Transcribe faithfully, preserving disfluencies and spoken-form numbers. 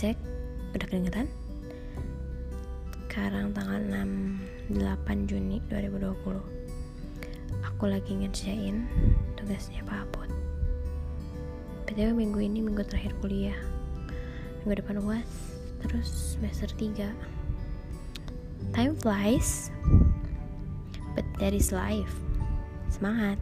cek, udah kedengeran? Sekarang tanggal enam delapan Juni dua ribu dua puluh. Aku lagi ngerjain tugasnya Pak Apot. P T W minggu ini minggu terakhir kuliah. Minggu depan U A S, terus semester tiga. Time flies, but that is life. Semangat.